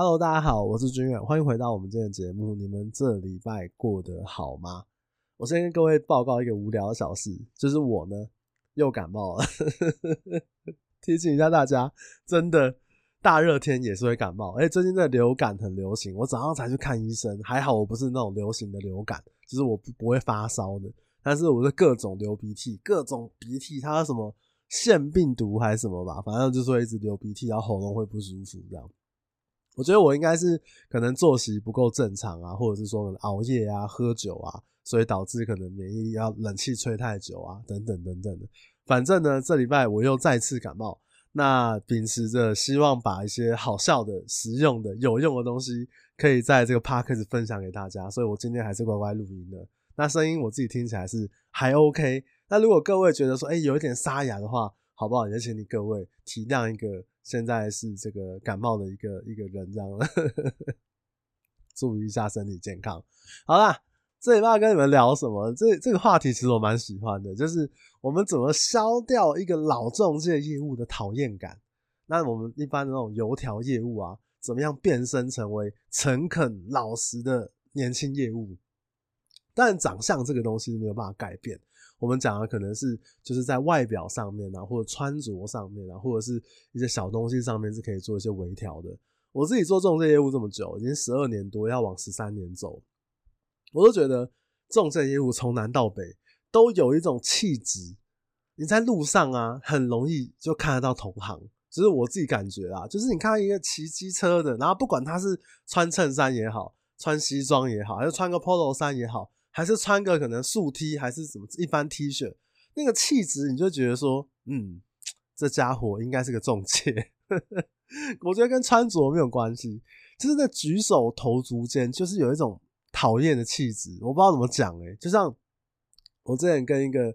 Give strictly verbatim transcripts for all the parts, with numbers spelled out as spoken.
Hello， 大家好，我是君远，欢迎回到我们今天的节目。你们这礼拜过得好吗？我先跟各位报告一个无聊的小事，就是我呢又感冒了提醒一下大家，真的大热天也是会感冒。欸，最近在流感很流行，我早上才去看医生，还好我不是那种流行的流感，就是我不会发烧的，但是我是各种流鼻涕，各种鼻涕，它有什么腺病毒还是什么吧，反正就是会一直流鼻涕，然后喉咙会不舒服这样。我觉得我应该是可能作息不够正常啊，或者是说可能熬夜啊、喝酒啊，所以导致可能免疫力要冷气吹太久啊，等等等等的。反正呢，这礼拜我又再次感冒。那秉持着希望把一些好笑的、实用的、有用的东西，可以在这个 podcast 分享给大家，所以我今天还是乖乖录音的。那声音我自己听起来是还 OK。那如果各位觉得说，哎、欸，有一点沙哑的话，好不好？也请你各位体谅一个。现在是这个感冒的一个一个人这样注意一下身体健康。好啦，这礼拜要跟你们聊什么？这这个话题其实我蛮喜欢的，就是我们怎么消掉一个老中介业务的讨厌感。那我们一般的那种油条业务啊，怎么样变身成为诚恳老实的年轻业务？但长相这个东西没有办法改变。我们讲的可能是就是在外表上面啊，或者穿着上面啊，或者是一些小东西上面是可以做一些微调的。我自己做中介业务这么久，已经十二年多，要往十三年走，我都觉得中介业务从南到北都有一种气质，你在路上啊很容易就看得到同行。就是我自己感觉啦，就是你看一个骑机车的，然后不管他是穿衬衫也好，穿西装也好，还是穿个 polo 衫也好，还是穿个可能素 T 还是什么一般 T 恤，那个气质你就觉得说，嗯，这家伙应该是个中介我觉得跟穿着没有关系，就是那举手投足间就是有一种讨厌的气质，我不知道怎么讲。欸，就像我之前跟一个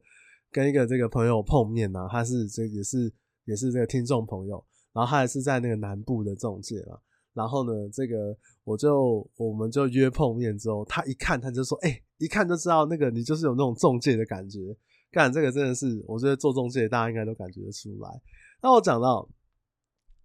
跟一个这个朋友碰面啊，他是这也是也是这个听众朋友，然后他也是在那个南部的中介啦，然后呢这个我就我们就约碰面之后，他一看他就说，哎、欸，一看就知道那个你就是有那种中介的感觉。干，这个真的是我觉得做中介大家应该都感觉得出来。那我讲到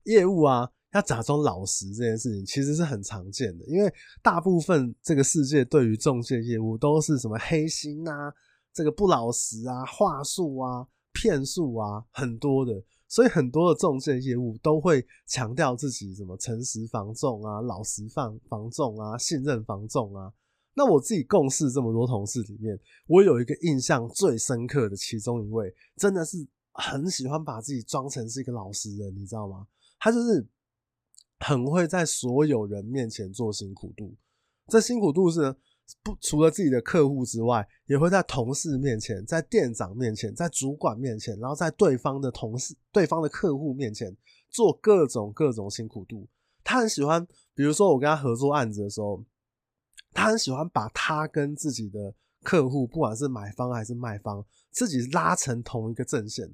业务啊要假装老实这件事情其实是很常见的，因为大部分这个世界对于中介业务都是什么黑心啊，这个不老实啊，话术啊，骗术啊，很多的，所以很多的中介业务都会强调自己什么诚实房仲啊，老实房仲啊，信任房仲啊。那我自己共事这么多同事里面，我有一个印象最深刻的其中一位，真的是很喜欢把自己装成是一个老实人，你知道吗？他就是很会在所有人面前做辛苦度。这辛苦度是呢，不除了自己的客户之外，也会在同事面前，在店长面前，在主管面前，然后在对方的同事、对方的客户面前做各种各种辛苦度。他很喜欢，比如说我跟他合作案子的时候，他很喜欢把他跟自己的客户，不管是买方还是卖方，自己拉成同一个阵线。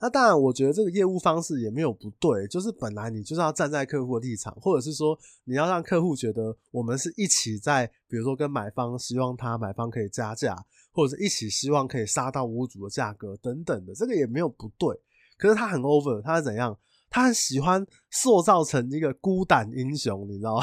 那当然我觉得这个业务方式也没有不对，就是本来你就是要站在客户的立场，或者是说你要让客户觉得我们是一起在，比如说跟买方希望他买方可以加价，或者是一起希望可以杀到屋主的价格等等的，这个也没有不对。可是他很 over， 他是怎样？他很喜欢塑造成一个孤胆英雄，你知道吗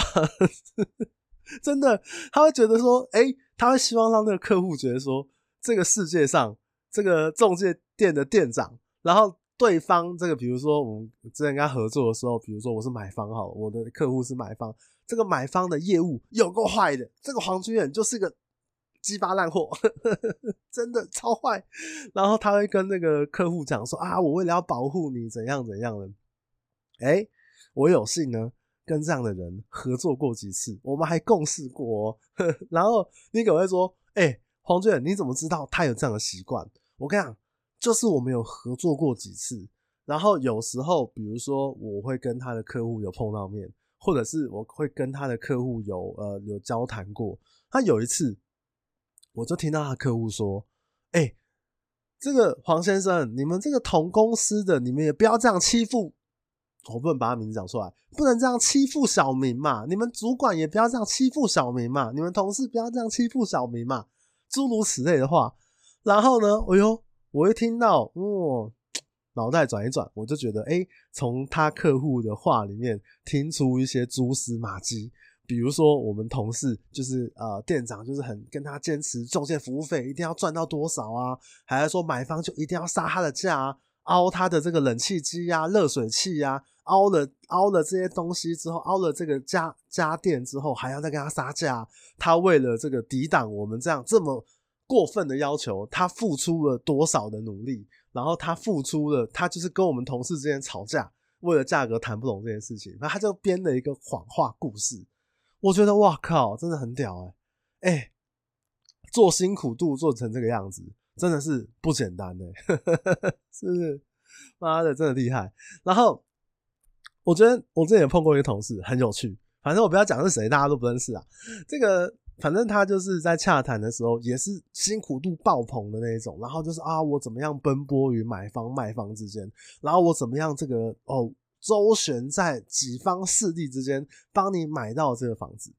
真的，他会觉得说，欸，他会希望让那个客户觉得说，这个世界上这个中介店的店长，然后对方这个，比如说我们之前跟他合作的时候，比如说我是买方好了，我的客户是买方，这个买方的业务有够坏的，这个黄君远就是个鸡巴烂货真的超坏。然后他会跟那个客户讲说，啊，我为了要保护你怎样怎样的。诶，我有幸呢跟这样的人合作过几次，我们还共事过哦然后你可能会说，诶，黄君远你怎么知道他有这样的习惯？我跟你讲，就是我们有合作过几次，然后有时候比如说我会跟他的客户有碰到面，或者是我会跟他的客户有呃有交谈过。他有一次我就听到他的客户说，欸，这个黄先生，你们这个同公司的，你们也不要这样欺负，我不能把他名字讲出来，不能这样欺负小民嘛，你们主管也不要这样欺负小民嘛，你们同事不要这样欺负小民嘛，诸如此类的话。然后呢，哎呦，我一听到，哦，脑袋转一转，我就觉得诶，从他客户的话里面听出一些蛛丝马迹。比如说我们同事就是呃店长就是很跟他坚持中介服务费一定要赚到多少啊，还说买方就一定要杀他的价啊，凹他的这个冷气机啊热水器啊，凹了凹了这些东西之后，凹了这个家家电之后还要再跟他杀价啊。他为了这个抵挡我们这样这么过分的要求，他付出了多少的努力，然后他付出了，他就是跟我们同事之间吵架，为了价格谈不拢这件事情，他就编了一个谎话故事。我觉得哇靠，真的很屌欸，欸做辛苦度做成这个样子真的是不简单欸是不是妈的真的厉害。然后我觉得我之前也碰过一个同事很有趣，反正我不要讲是谁，大家都不认识啊。这个反正他就是在洽谈的时候也是辛苦度爆棚的那一种，然后就是啊我怎么样奔波于买方卖方之间，然后我怎么样这个哦周旋在几方势力之间帮你买到这个房子。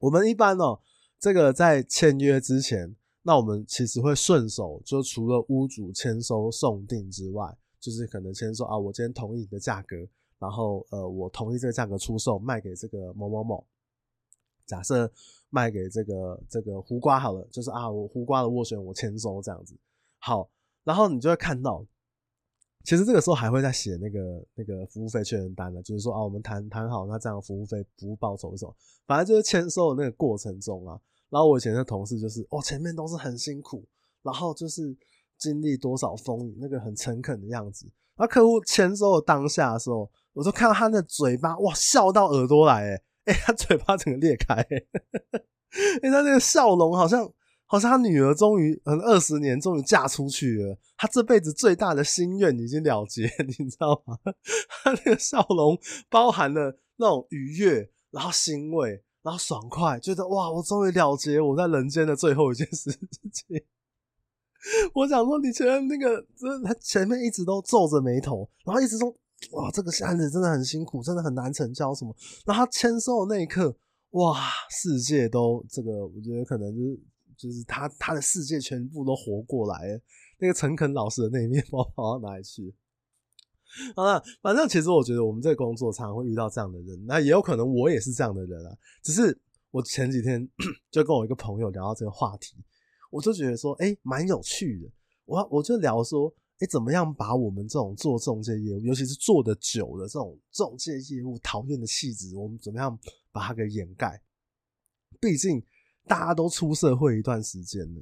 我们一般哦这个在签约之前，那我们其实会顺手就除了屋主签收送定之外，就是可能签收啊我今天同意你的价格，然后呃我同意这个价格出售卖给这个某某某，假设卖给这个这个胡瓜好了，就是啊我胡瓜的斡旋我签收这样子。好，然后你就会看到其实这个时候还会再写那个那个服务费确认单了，就是说啊，我们谈谈好，那这样服务费服务报酬是什么？反正就是签收的那个过程中啊，然后我以前的同事就是，哦，前面都是很辛苦，然后就是经历多少风雨，那个很诚恳的样子。那客户签收的当下的时候，我就看到他的嘴巴，哇，笑到耳朵来，哎，哎，他嘴巴整个裂开，哎，哎，他那个笑容好像。好像他女儿终于嗯二十年终于嫁出去了，他这辈子最大的心愿已经了结，你知道吗？他那个笑容包含了那种愉悦，然后欣慰，然后爽快，觉得哇我终于了结我在人间的最后一件事情。我想说你前面那个他前面一直都皱着眉头，然后一直说哇这个案子真的很辛苦，真的很难成交什么，然后他签收的那一刻，哇世界都这个我觉得可能就是就是他他的世界全部都活过来了，那个诚恳老实的那一面不知道跑到哪里去。好啦，反正其实我觉得我们这个工作常常会遇到这样的人，那也有可能我也是这样的人啊。只是我前几天就跟我一个朋友聊到这个话题，我就觉得说诶蛮有趣的，我我就聊说诶怎么样把我们这种做中介业务，尤其是做的久的这种中介业务讨厌的气质，我们怎么样把它给掩盖。毕竟大家都出社会一段时间了，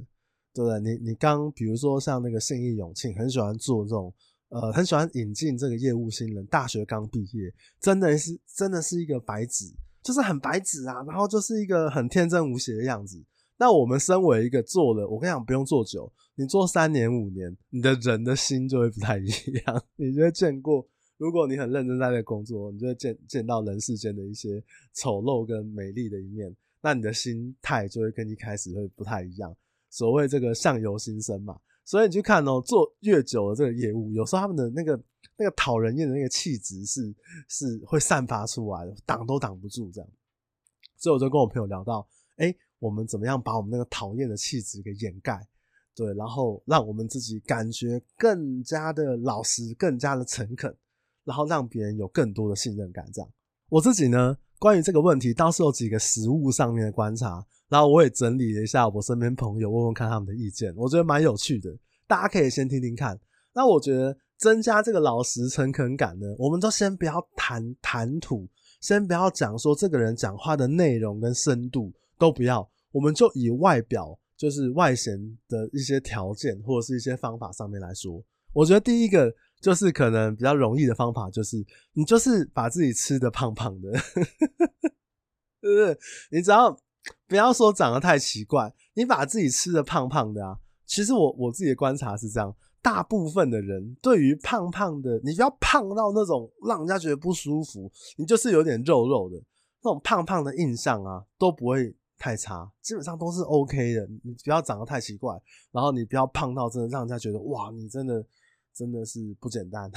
对不对？你你刚比如说像那个信义永庆，很喜欢做这种，呃，很喜欢引进这个业务新人，大学刚毕业，真的是真的是一个白纸，就是很白纸啊，然后就是一个很天真无邪的样子。那我们身为一个做了，我跟你讲，不用做久，你做三年五年，你的人的心就会不太一样，你就会见过。如果你很认真在这工作，你就会见见到人世间的一些丑陋跟美丽的一面。那你的心态就会跟一开始会不太一样，所谓这个相由心生嘛。所以你去看哦，做越久的这个业务，有时候他们的那个那个讨人厌的那个气质是是会散发出来的，挡都挡不住这样。所以我就跟我朋友聊到，哎，我们怎么样把我们那个讨厌的气质给掩盖，对，然后让我们自己感觉更加的老实，更加的诚恳，然后让别人有更多的信任感这样。我自己呢关于这个问题倒是有几个实务上面的观察，然后我也整理了一下我身边朋友，问问看他们的意见，我觉得蛮有趣的，大家可以先听听看。那我觉得增加这个老实诚恳感呢，我们就先不要谈谈吐，先不要讲说这个人讲话的内容跟深度都不要，我们就以外表就是外显的一些条件或者是一些方法上面来说。我觉得第一个就是可能比较容易的方法，就是你就是把自己吃得胖胖的，对不对？你只要不要说长得太奇怪，你把自己吃得胖胖的啊。其实我我自己的观察是这样，大部分的人对于胖胖的，你不要胖到那种让人家觉得不舒服，你就是有点肉肉的那种胖胖的印象啊，都不会太差，基本上都是 OK 的。你不要长得太奇怪，然后你不要胖到真的让人家觉得哇，你真的。真的是不简单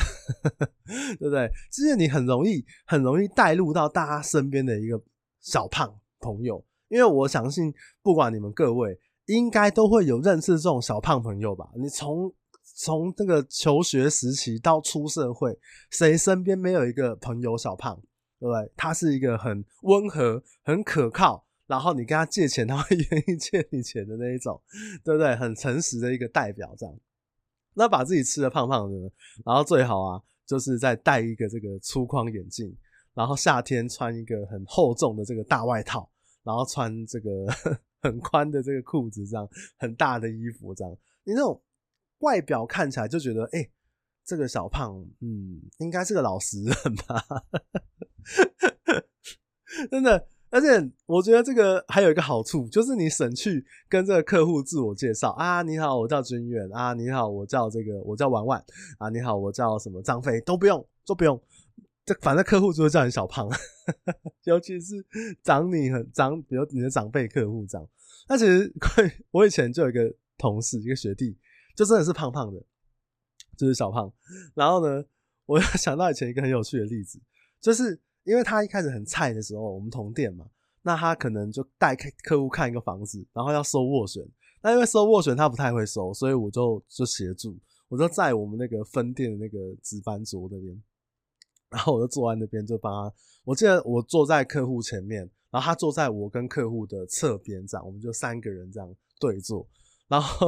对不对？其实你很容易很容易带入到大家身边的一个小胖朋友，因为我相信不管你们各位应该都会有认识这种小胖朋友吧，你从从那个求学时期到出社会，谁身边没有一个朋友小胖，对不对？他是一个很温和很可靠，然后你跟他借钱他会愿意借你钱的那一种，对不对？很诚实的一个代表这样。那把自己吃的胖胖的，然后最好啊就是再戴一个这个粗框眼镜，然后夏天穿一个很厚重的这个大外套，然后穿这个很宽的这个裤子，这样很大的衣服这样。你那种外表看起来就觉得哎、欸，这个小胖嗯，应该是个老实人吧真的。而且我觉得这个还有一个好处，就是你省去跟这个客户自我介绍啊，你好我叫君远啊，你好我叫这个我叫婉婉啊，你好我叫什么张飞，都不用都不用，这反正客户就会叫你小胖尤其是长你很长，比如你的长辈客户这样。那其实我以前就有一个同事，一个学弟，就真的是胖胖的，就是小胖。然后呢，我想到以前一个很有趣的例子，就是因为他一开始很菜的时候，我们同店嘛，那他可能就带客户看一个房子，然后要收斡旋。那因为收斡旋他不太会收，所以我就就协助，我就在我们那个分店的那个值班桌那边，然后我就坐在那边就帮他。我记得我坐在客户前面，然后他坐在我跟客户的侧边这样，我们就三个人这样对坐。然后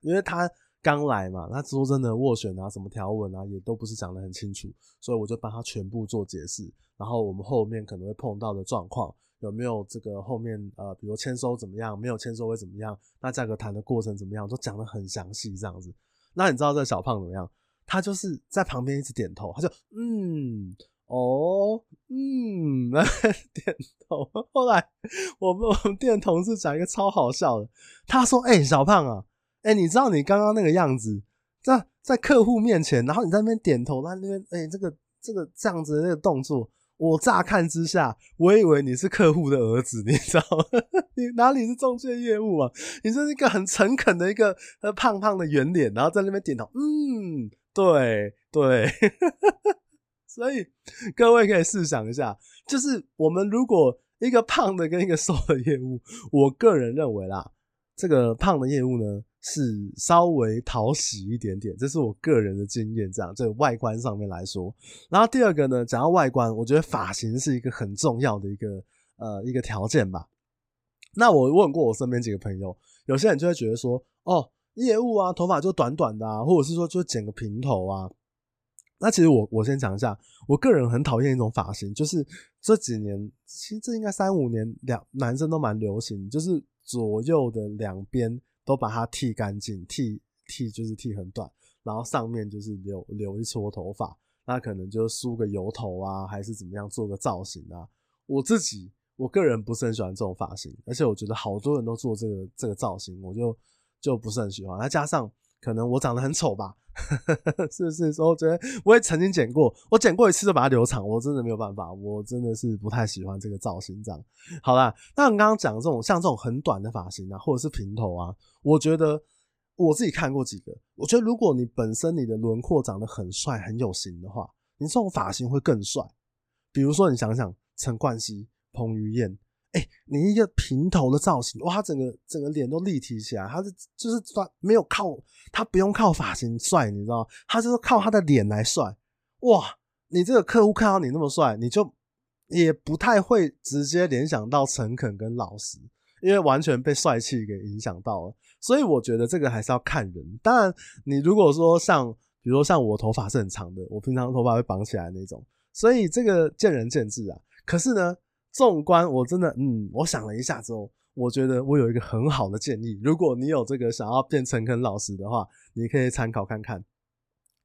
因为他刚来嘛，他说真的斡旋啊什么条文啊也都不是讲得很清楚，所以我就帮他全部做解释，然后我们后面可能会碰到的状况，有没有这个后面呃，比如签收怎么样，没有签收会怎么样，那价格谈的过程怎么样，都讲得很详细这样子。那你知道这小胖怎么样，他就是在旁边一直点头，他就嗯哦嗯点头。后来我们我们店同事讲一个超好笑的，他说哎、欸、小胖啊，哎、欸，你知道你刚刚那个样子，在在客户面前，然后你在那边点头，在那边，哎、欸，这个这个这样子的那个动作，我乍看之下，我以为你是客户的儿子，你知道吗？你哪里是中介业务啊？你就是一个很诚恳的一个胖胖的圆脸，然后在那边点头，嗯，对对。所以各位可以试想一下，就是我们如果一个胖的跟一个瘦的业务，我个人认为啦，这个胖的业务呢，是稍微讨喜一点点，这是我个人的经验这样，这个外观上面来说。然后第二个呢，讲到外观，我觉得发型是一个很重要的一个呃一个条件吧。那我问过我身边几个朋友，有些人就会觉得说哦，业务啊头发就短短的啊，或者是说就剪个平头啊。那其实我我先讲一下，我个人很讨厌一种发型，就是这几年其实这应该三五年两男生都蛮流行，就是左右的两边都把它剃干净，剃剃就是剃很短，然后上面就是留留一撮头发，那可能就梳个油头啊，还是怎么样做个造型啊。我自己我个人不是很喜欢这种发型，而且我觉得好多人都做这个这个造型，我就就不是很喜欢。那加上可能我长得很丑吧是不是？说我觉得我也曾经剪过，我剪过一次就把它留长，我真的没有办法，我真的是不太喜欢这个造型这样。好啦，那我们刚刚讲这种像这种很短的发型啊，或者是平头啊，我觉得我自己看过几个，我觉得如果你本身你的轮廓长得很帅很有型的话，你这种发型会更帅。比如说你想想陈冠希、彭于晏，哎、欸，你一个平头的造型，哇，他整个整个脸都立体起来，他是就是没有靠，他不用靠发型帅，你知道吗？他就是靠他的脸来帅。哇，你这个客户看到你那么帅，你就也不太会直接联想到诚恳跟老实，因为完全被帅气给影响到了。所以我觉得这个还是要看人。当然，你如果说像比如说像我头发是很长的，我平常头发会绑起来那种，所以这个见仁见智啊。可是呢，纵观我真的嗯，我想了一下之后，我觉得我有一个很好的建议，如果你有这个想要变诚恳老实的话，你可以参考看看。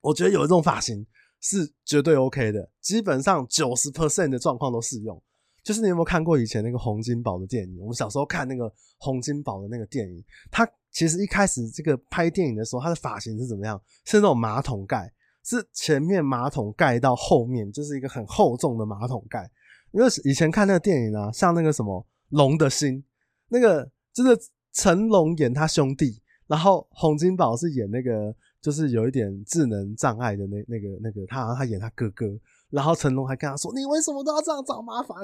我觉得有一种发型是绝对 OK 的，基本上 百分之九十 的状况都适用。就是你有没有看过以前那个洪金宝的电影，我们小时候看那个洪金宝的那个电影，他其实一开始这个拍电影的时候，他的发型是怎么样，是那种马桶盖，是前面马桶盖到后面，就是一个很厚重的马桶盖。因为以前看那个电影啊，像那个什么龙的心，那个就是成龙演他兄弟，然后洪金宝是演那个就是有一点智能障碍的那那个那个他他演他哥哥，然后成龙还跟他说你为什么都要这样找麻烦，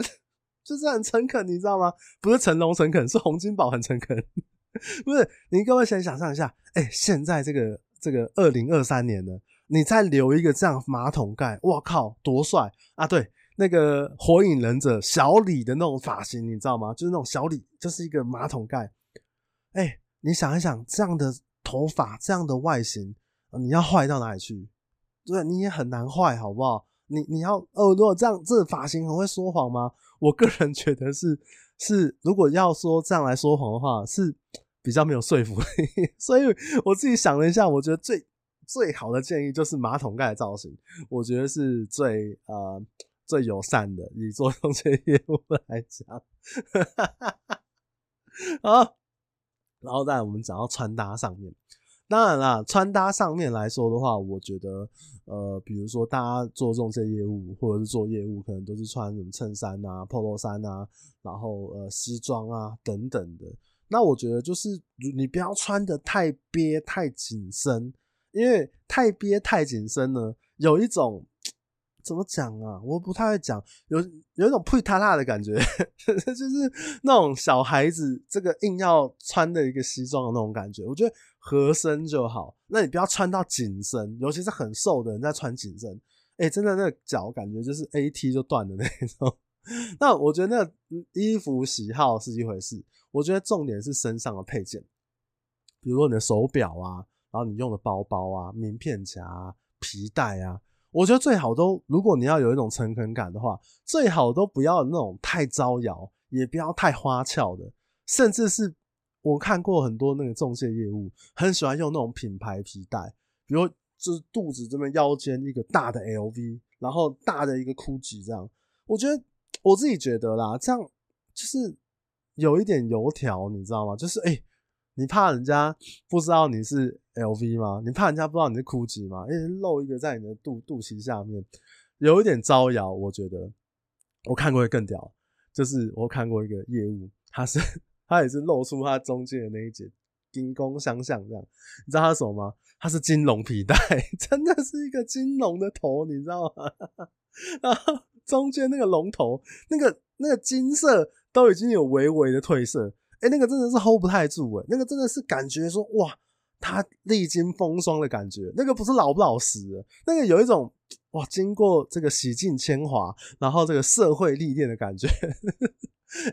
就是很诚恳，你知道吗？不是成龙诚恳，是洪金宝很诚恳不是，你各位先想象一下，哎、欸，现在这个这个二零二三年了，你再留一个这样马桶盖，哇靠多帅啊！对，那个火影忍者小李的那种发型你知道吗？就是那种小李就是一个马桶盖。哎，你想一想，这样的头发，这样的外形，你要坏到哪里去？对，你也很难坏好不好？你你要哦，如果这样这发型很会说谎吗？我个人觉得是是，如果要说这样来说谎的话，是比较没有说服力。所以我自己想了一下，我觉得最最好的建议就是马桶盖的造型，我觉得是最呃最友善的，以做中介业务来讲。好，然后再我们讲到穿搭上面。当然啦，穿搭上面来说的话，我觉得呃比如说大家做中介业务或者是做业务，可能都是穿什么衬衫啊 ,polo 衫啊，然后呃西装啊等等的。那我觉得就是你不要穿的太憋太紧身，因为太憋太紧身呢，有一种怎么讲啊，我不太会讲，有有一种屁塌塌的感觉就是那种小孩子这个硬要穿的一个西装的那种感觉。我觉得合身就好，那你不要穿到紧身，尤其是很瘦的人在穿紧身，欸真的那个脚感觉就是 A T 就断的那种那我觉得那个衣服喜好是一回事，我觉得重点是身上的配件，比如说你的手表啊，然后你用的包包啊，名片夹啊，皮带啊，我觉得最好都，如果你要有一种诚恳感的话，最好都不要那种太招摇，也不要太花俏的，甚至是我看过很多那个中介业务很喜欢用那种品牌皮带，比如就是肚子这边腰间一个大的 L V， 然后大的一个 Gucci 这样，我觉得我自己觉得啦，这样就是有一点油条你知道吗？就是哎、欸，你怕人家不知道你是L V 吗？你怕人家不知道你是 Gucci 吗？因为露一个在你的肚肚脐下面，有一点招摇。我觉得我看过一个更屌，就是我看过一个业务，他是他也是露出他中间的那一节金光相像这样，你知道他是什么吗？他是金龙皮带，真的是一个金龙的头，你知道吗？然后中间那个龙头，那个那个金色都已经有微微的褪色，哎、欸，那个真的是 hold 不太住、欸，哎，那个真的是感觉说哇。他历经风霜的感觉，那个不是老不老实的，那个有一种哇，经过这个洗尽铅华，然后这个社会历练的感觉。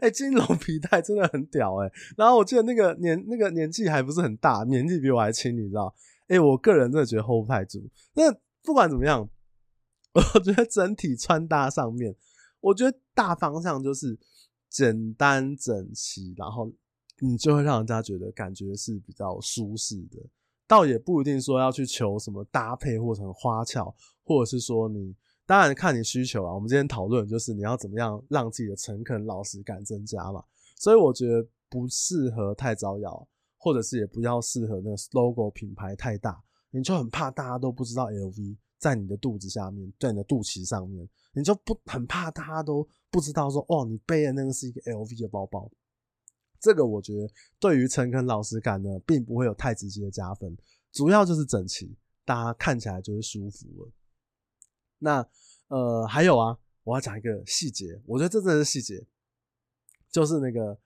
哎、欸，金龙皮带真的很屌哎、欸。然后我记得那个年那个年纪还不是很大，年纪比我还轻，你知道？哎、欸，我个人真的觉得 hold 不太住。那不管怎么样，我觉得整体穿搭上面，我觉得大方向就是简单整齐，然后。你就会让人家觉得感觉是比较舒适的，倒也不一定说要去求什么搭配或者很花俏，或者是说你当然看你需求啊。我们今天讨论就是你要怎么样让自己的诚恳老实感增加嘛，所以我觉得不适合太招摇，或者是也不要适合那个 logo 品牌太大，你就很怕大家都不知道 L V 在你的肚子下面，在你的肚脐上面，你就不很怕大家都不知道说哦，你背的那个是一个 L V 的包包。这个我觉得对于诚恳老实感呢，并不会有太直接的加分，主要就是整齐，大家看起来就会舒服了。那呃，还有啊，我要讲一个细节，我觉得这真的是细节，就是那个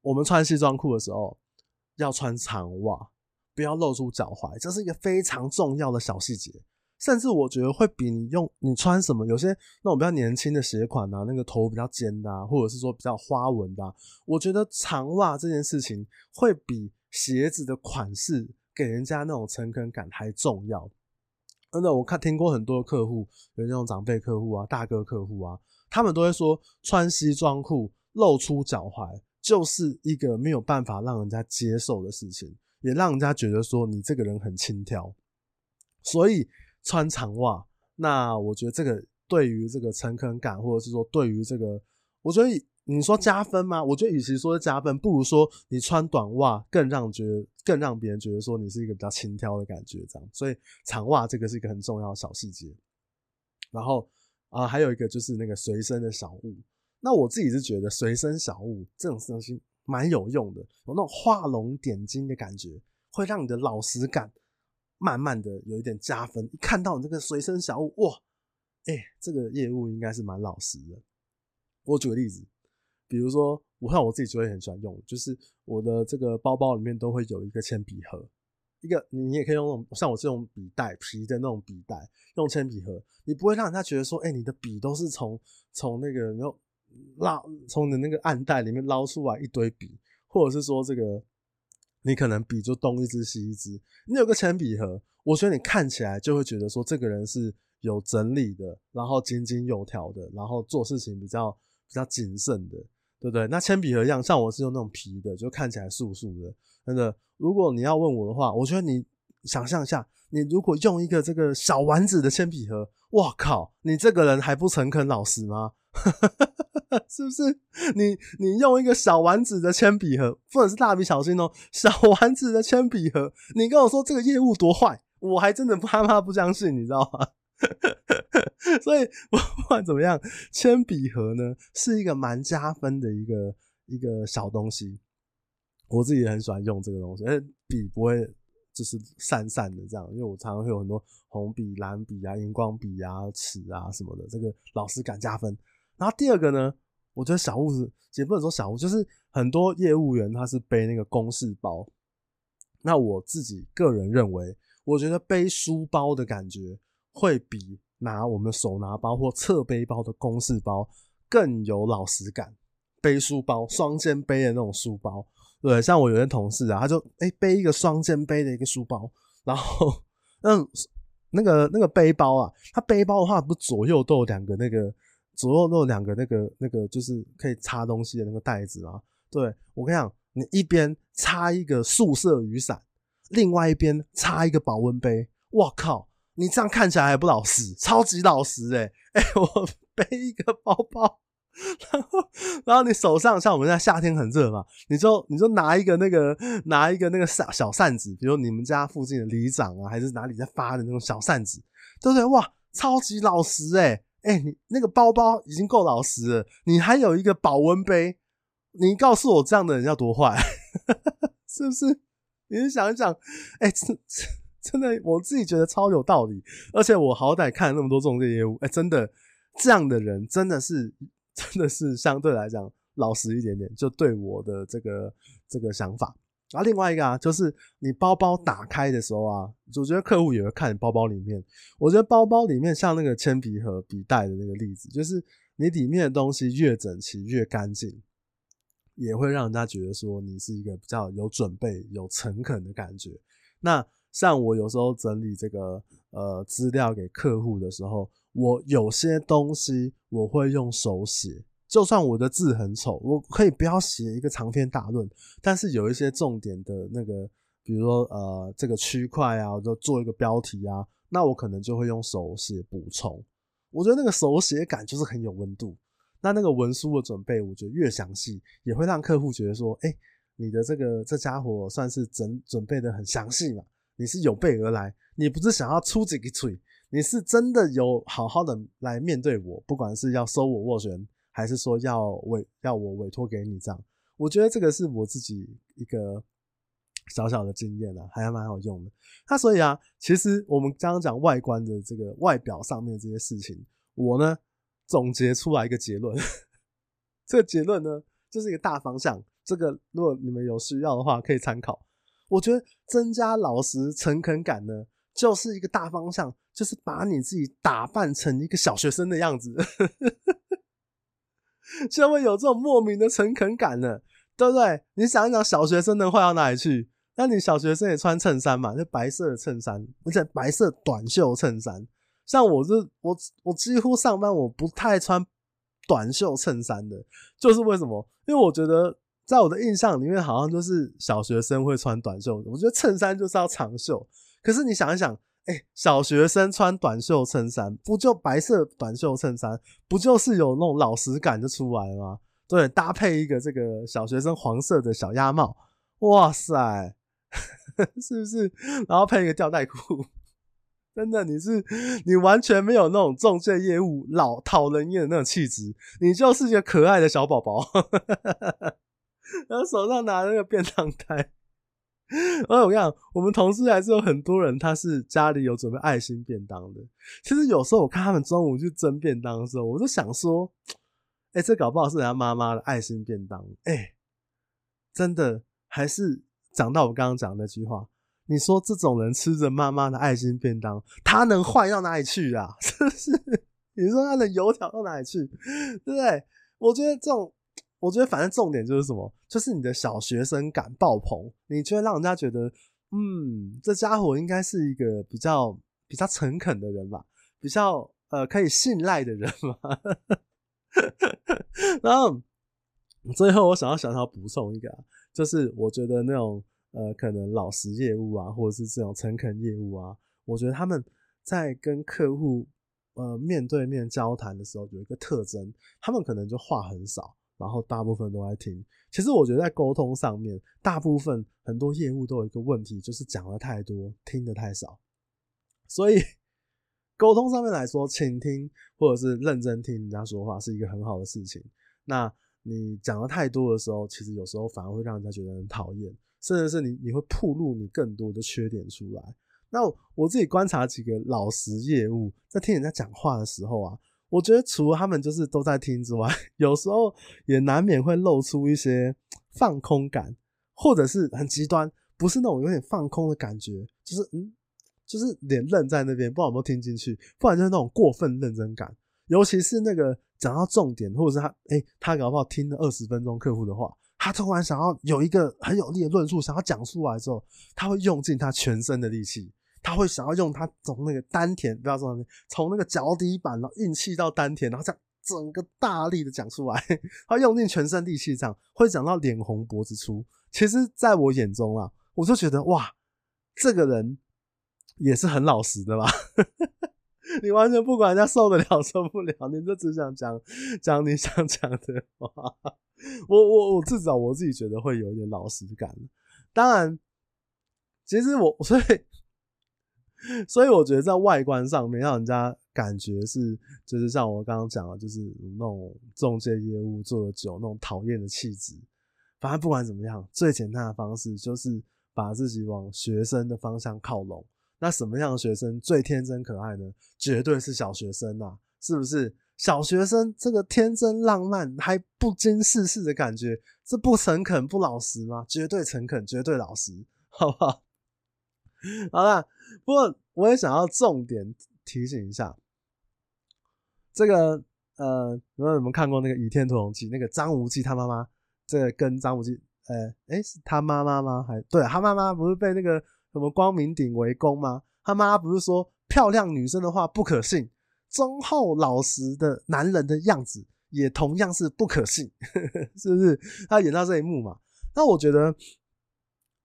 我们穿西装裤的时候要穿长袜，不要露出脚踝，这是一个非常重要的小细节。甚至我觉得会比你用你穿什么，有些那种比较年轻的鞋款啊，那个头比较尖的啊，或者是说比较花纹的啊，我觉得长袜这件事情会比鞋子的款式给人家那种诚恳感还重要。真的，我看听过很多客户，有那种长辈客户啊、大哥客户啊，他们都会说穿西装裤露出脚踝就是一个没有办法让人家接受的事情，也让人家觉得说你这个人很轻佻，所以。穿长袜，那我觉得这个对于这个诚恳感，或者是说对于这个，我觉得你说加分吗？我觉得与其说是加分，不如说你穿短袜更让觉得更让别人觉得说你是一个比较轻佻的感觉这样。所以长袜这个是一个很重要的小细节。然后啊、呃，还有一个就是那个随身的小物。那我自己是觉得随身小物这种东西蛮有用的，有那种画龙点睛的感觉，会让你的老实感。慢慢的有一点加分，一看到你这个随身小物，哇，哎、欸，这个业务应该是蛮老实的。我举个例子，比如说，我看我自己就会很喜欢用，就是我的这个包包里面都会有一个铅笔盒，一个你也可以用那种像我这种笔袋皮的那种笔袋，用铅笔盒，你不会让人家觉得说，哎、欸，你的笔都是从从那个然后捞从你的那个暗袋里面捞出来一堆笔，或者是说这个你可能笔就东一支西一支，你有个铅笔盒，我觉得你看起来就会觉得说这个人是有整理的，然后井井有条的，然后做事情比较比较谨慎的，对不对？那铅笔盒一样，像我是用那种皮的，就看起来素素的。真的，如果你要问我的话，我觉得你想象一下，你如果用一个这个小丸子的铅笔盒，哇靠，你这个人还不诚恳老实吗？是不是？你你用一个小丸子的铅笔盒，或者是蜡笔小新哦，小丸子的铅笔盒，你跟我说这个业务多坏，我还真的他妈不相信，你知道吗？所以不管怎么样，铅笔盒呢是一个蛮加分的一个一个小东西，我自己也很喜欢用这个东西，而且笔不会就是散散的这样，因为我常常会有很多红笔蓝笔啊荧光笔啊尺啊什么的，这个老师感加分。然后第二个呢，我觉得小物也不能说小物，就是很多业务员他是背那个公事包，那我自己个人认为，我觉得背书包的感觉会比拿我们手拿包或侧背包的公事包更有老实感。背书包双肩背的那种书包，对，像我有些同事啊，他就哎、欸、背一个双肩背的一个书包，然后那那个那个背包啊，他背包的话不是左右都有两个那个左右都有两个那个那个就是可以插东西的那个袋子啊，对，我跟你讲，你一边插一个宿舍雨伞，另外一边插一个保温杯，哇靠！你这样看起来还不老实，超级老实欸。欸，我背一个包包，然后然后你手上，像我们现在夏天很热嘛，你就你就拿一个那个拿一个那个小扇子，比如你们家附近的里长啊，还是哪里在发的那种小扇子，对不对？哇，超级老实欸。欸，你那个包包已经够老实了，你还有一个保温杯，你告诉我这样的人要多坏，是不是？你想一想，欸，这这真的我自己觉得超有道理，而且我好歹看了那么多中介业务，哎、欸，真的这样的人真的是真的是相对来讲老实一点点，就对我的这个这个想法。然后另外一个啊，就是你包包打开的时候啊，我觉得客户也会看你包包里面，我觉得包包里面像那个铅笔盒笔袋的那个例子，就是你里面的东西越整齐越干净，也会让人家觉得说你是一个比较有准备有诚恳的感觉。那像我有时候整理这个呃资料给客户的时候，我有些东西我会用手写，就算我的字很丑，我可以不要写一个长篇大论，但是有一些重点的那个，比如说呃这个区块啊，我就做一个标题啊，那我可能就会用手写补充。我觉得那个手写感就是很有温度，那那个文书的准备，我觉得越详细，也会让客户觉得说，哎、欸，你的这个这家伙算是整准备的很详细嘛。你是有备而来，你不是想要出几个嘴，你是真的有好好的来面对我，不管是要收我斡旋，还是说要委要我委托给你这样。我觉得这个是我自己一个小小的经验啊，还蛮好用的。那所以啊，其实我们刚刚讲外观的这个外表上面这些事情，我呢总结出来一个结论，这个结论呢就是一个大方向，这个如果你们有需要的话可以参考。我觉得增加老实诚恳感呢，就是一个大方向，就是把你自己打扮成一个小学生的样子，就会有这种莫名的诚恳感呢，对不对？你想一想，小学生能坏到哪里去？那你小学生也穿衬衫嘛，就白色的衬衫，而且白色短袖衬衫。像我是我我几乎上班我不太穿短袖衬衫的，就是为什么？因为我觉得。在我的印象里面好像就是小学生会穿短袖，我觉得衬衫就是要长袖，可是你想一想，欸，小学生穿短袖衬衫，不就白色短袖衬衫，不就是有那种老实感就出来了吗？对，搭配一个这个小学生黄色的小鸭帽，哇塞，是不是？然后配一个吊带裤，真的，你是你完全没有那种中介业务老讨人厌的那种气质，你就是一个可爱的小宝宝。然后手上拿那个便当袋，而我跟你讲，我们同事还是有很多人他是家里有准备爱心便当的。其实有时候我看他们中午去蒸便当的时候，我就想说，哎、欸，这搞不好是人家妈妈的爱心便当。哎、欸，真的还是讲到我刚刚讲的那句话，你说这种人吃着妈妈的爱心便当，他能坏到哪里去啊？是不是？你说他能油条到哪里去？对不对？我觉得这种，我觉得反正重点就是什么，就是你的小学生感爆棚，你就会让人家觉得，嗯，这家伙应该是一个比较比较诚恳的人吧，比较呃可以信赖的人嘛。然后最后我想要想要补充一个、啊，就是我觉得那种呃可能老实业务啊，或者是这种诚恳业务啊，我觉得他们在跟客户呃面对面交谈的时候有一个特征，他们可能就话很少，然后大部分都在听。其实我觉得在沟通上面，大部分很多业务都有一个问题，就是讲的太多，听的太少。所以沟通上面来说，倾听或者是认真听人家说话是一个很好的事情。那你讲的太多的时候，其实有时候反而会让人家觉得很讨厌，甚至是你你会暴露你更多的缺点出来。那我自己观察几个老实业务在听人家讲话的时候啊，我觉得除了他们就是都在听之外，有时候也难免会露出一些放空感，或者是很极端，不是那种有点放空的感觉，就是嗯，就是脸愣在那边，不知道有没有听进去，不然就是那种过分认真感。尤其是那个讲到重点，或者是他哎、欸，他搞不好听了二十分钟客户的话，他突然想要有一个很有力的论述，想要讲出来之后，他会用尽他全身的力气。他会想要用他从那个丹田，不要说从那个脚底板，然后运气到丹田，然后这样整个大力的讲出来，他用尽全身力气，这样会讲到脸红脖子粗。其实在我眼中啊，我就觉得哇，这个人也是很老实的吧。你完全不管人家受得了受不了，你就只想讲讲你想讲的话。我我我至少我自己觉得会有一点老实感。当然，其实我所以。所以我觉得在外观上面让人家感觉是就是像我刚刚讲的，就是那种中介业务做的久那种讨厌的气质。反正不管怎么样，最简单的方式就是把自己往学生的方向靠拢。那什么样的学生最天真可爱呢？绝对是小学生啊，是不是？小学生这个天真浪漫还不经世事的感觉，这不诚恳不老实吗？绝对诚恳，绝对老实，好不好？好啦，不过我也想要重点提醒一下，这个呃，有没有你们看过那个《倚天屠龙记》？那个张无忌他妈妈，这个跟张无忌，呃，哎，是他妈妈吗？还对，他妈妈不是被那个什么光明顶围攻吗？他妈妈不是说漂亮女生的话不可信，忠厚老实的男人的样子也同样是不可信，是不是？他演到这一幕嘛？那我觉得。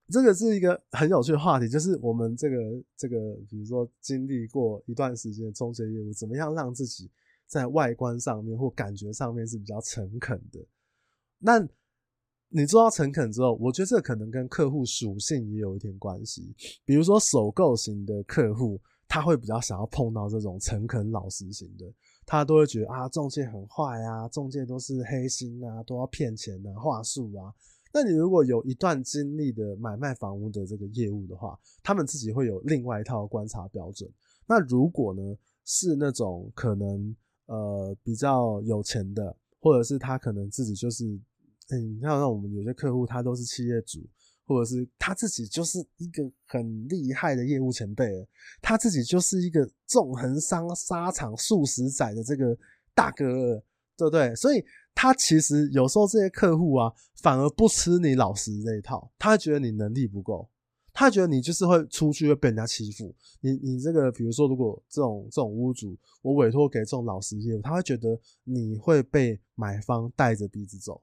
这个是一个很有趣的话题，就是我们这个这个，比如说经历过一段时间的中介业务，怎么样让自己在外观上面或感觉上面是比较诚恳的？那你做到诚恳之后，我觉得这可能跟客户属性也有一点关系。比如说首购型的客户，他会比较想要碰到这种诚恳老实型的，他都会觉得啊，中介很坏啊，中介都是黑心啊，都要骗钱啊，话术啊。那你如果有一段经历的买卖房屋的这个业务的话，他们自己会有另外一套观察标准。那如果呢是那种可能呃比较有钱的，或者是他可能自己就是，嗯，你看我们有些客户他都是企业主，或者是他自己就是一个很厉害的业务前辈，他自己就是一个纵横商沙场数十载的这个大哥，对不对？所以。他其实有时候这些客户啊，反而不吃你老实这一套，他觉得你能力不够，他觉得你就是会出去会被人家欺负。你你这个比如说，如果这种这种屋主，我委托给这种老实业务，他会觉得你会被买方带着鼻子走，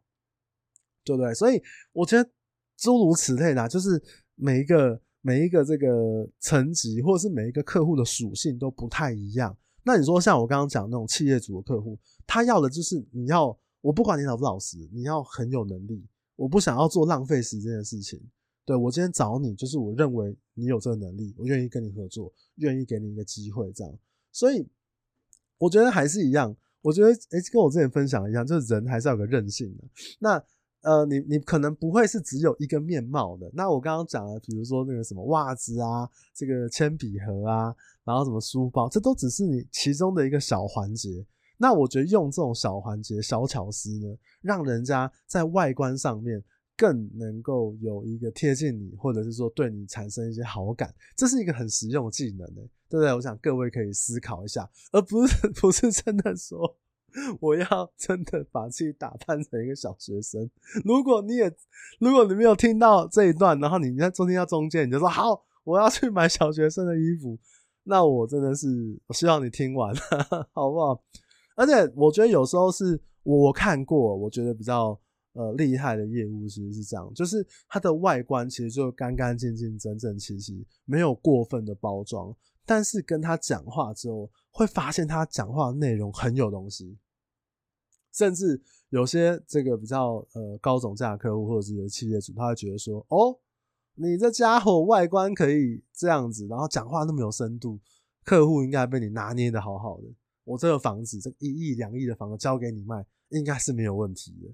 对不对？所以我觉得诸如此类啦，就是每一个每一个这个层级，或者是每一个客户的属性都不太一样。那你说像我刚刚讲那种企业主的客户，他要的就是你要。我不管你老不老实，你要很有能力。我不想要做浪费时间的事情。对，我今天找你，就是我认为你有这个能力，我愿意跟你合作，愿意给你一个机会，这样。所以我觉得还是一样，我觉得、欸、跟我之前分享一样，就是人还是要有个韧性的。那呃，你你可能不会是只有一个面貌的。那我刚刚讲了，比如说那个什么袜子啊，这个铅笔盒啊，然后什么书包，这都只是你其中的一个小环节。那我觉得用这种小环节小巧思呢，让人家在外观上面更能够有一个贴近你，或者是说对你产生一些好感，这是一个很实用的技能、欸、对不对？我想各位可以思考一下，而不是不是真的说我要真的把自己打扮成一个小学生。如果你也如果你没有听到这一段，然后你在中间到中间你就说好我要去买小学生的衣服，那我真的是我希望你听完好不好？而且我觉得有时候是我看过我觉得比较呃厉害的业务其实是这样，就是它的外观其实就干干净净整整齐齐，没有过分的包装，但是跟他讲话之后会发现他讲话的内容很有东西。甚至有些这个比较呃高总价的客户或者是有企业主，他会觉得说哦你这家伙外观可以这样子，然后讲话那么有深度，客户应该被你拿捏的好好的，我这个房子这个一亿两亿的房子交给你卖应该是没有问题的，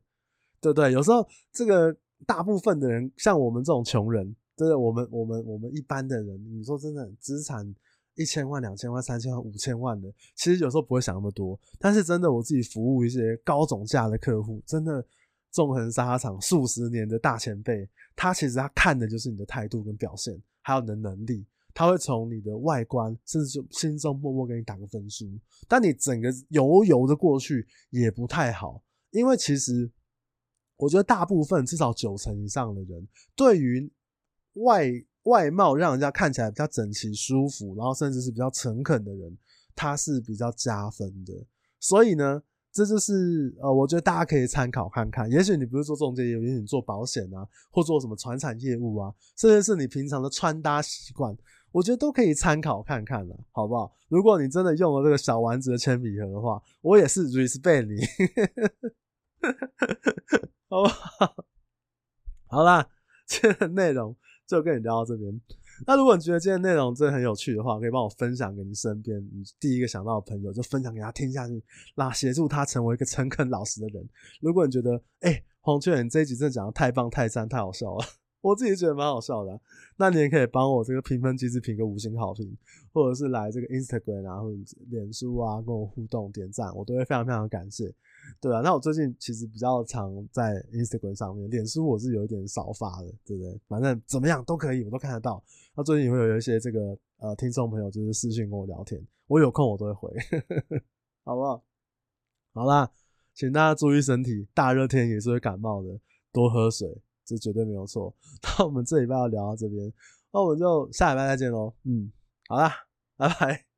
对不对？有时候这个大部分的人像我们这种穷人，对不对？我们我们我们一般的人，你说真的资产一千万两千万三千万五千万的，其实有时候不会想那么多，但是真的我自己服务一些高总价的客户，真的纵横沙场数十年的大前辈，他其实他看的就是你的态度跟表现还有你的能力，他会从你的外观甚至就心中默默给你打个分数，但你整个游游的过去也不太好。因为其实我觉得大部分至少九成以上的人对于外外貌让人家看起来比较整齐舒服，然后甚至是比较诚恳的人，他是比较加分的。所以呢这就是呃，我觉得大家可以参考看看，也许你不是做中介业务，也许你做保险啊，或做什么传产业务啊，甚至是你平常的穿搭习惯，我觉得都可以参考看看啦，好不好？如果你真的用了这个小丸子的铅笔盒的话，我也是 respect 你好不好？好啦，今天的内容就跟你聊到这边。那如果你觉得今天内容真的很有趣的话，可以帮我分享给你身边你第一个想到的朋友，就分享给他听下去，那协助他成为一个诚恳老实的人。如果你觉得欸黄雀这一集真的讲得太棒太赞太好笑了，我自己觉得蛮好笑的、啊、那你也可以帮我这个评分机制评个五星好评，或者是来这个 Instagram 啊或者脸书啊跟我互动点赞，我都会非常非常感谢。对啊，那我最近其实比较常在 Instagram 上面，脸书我是有一点少发的，对不对？反正怎么样都可以，我都看得到。那最近也会有一些这个呃听众朋友就是私讯跟我聊天，我有空我都会回好不好？好啦，请大家注意身体，大热天也是会感冒的，多喝水，这绝对没有错。那我们这礼拜要聊到这边，那我们就下礼拜再见咯。嗯，好啦，拜拜。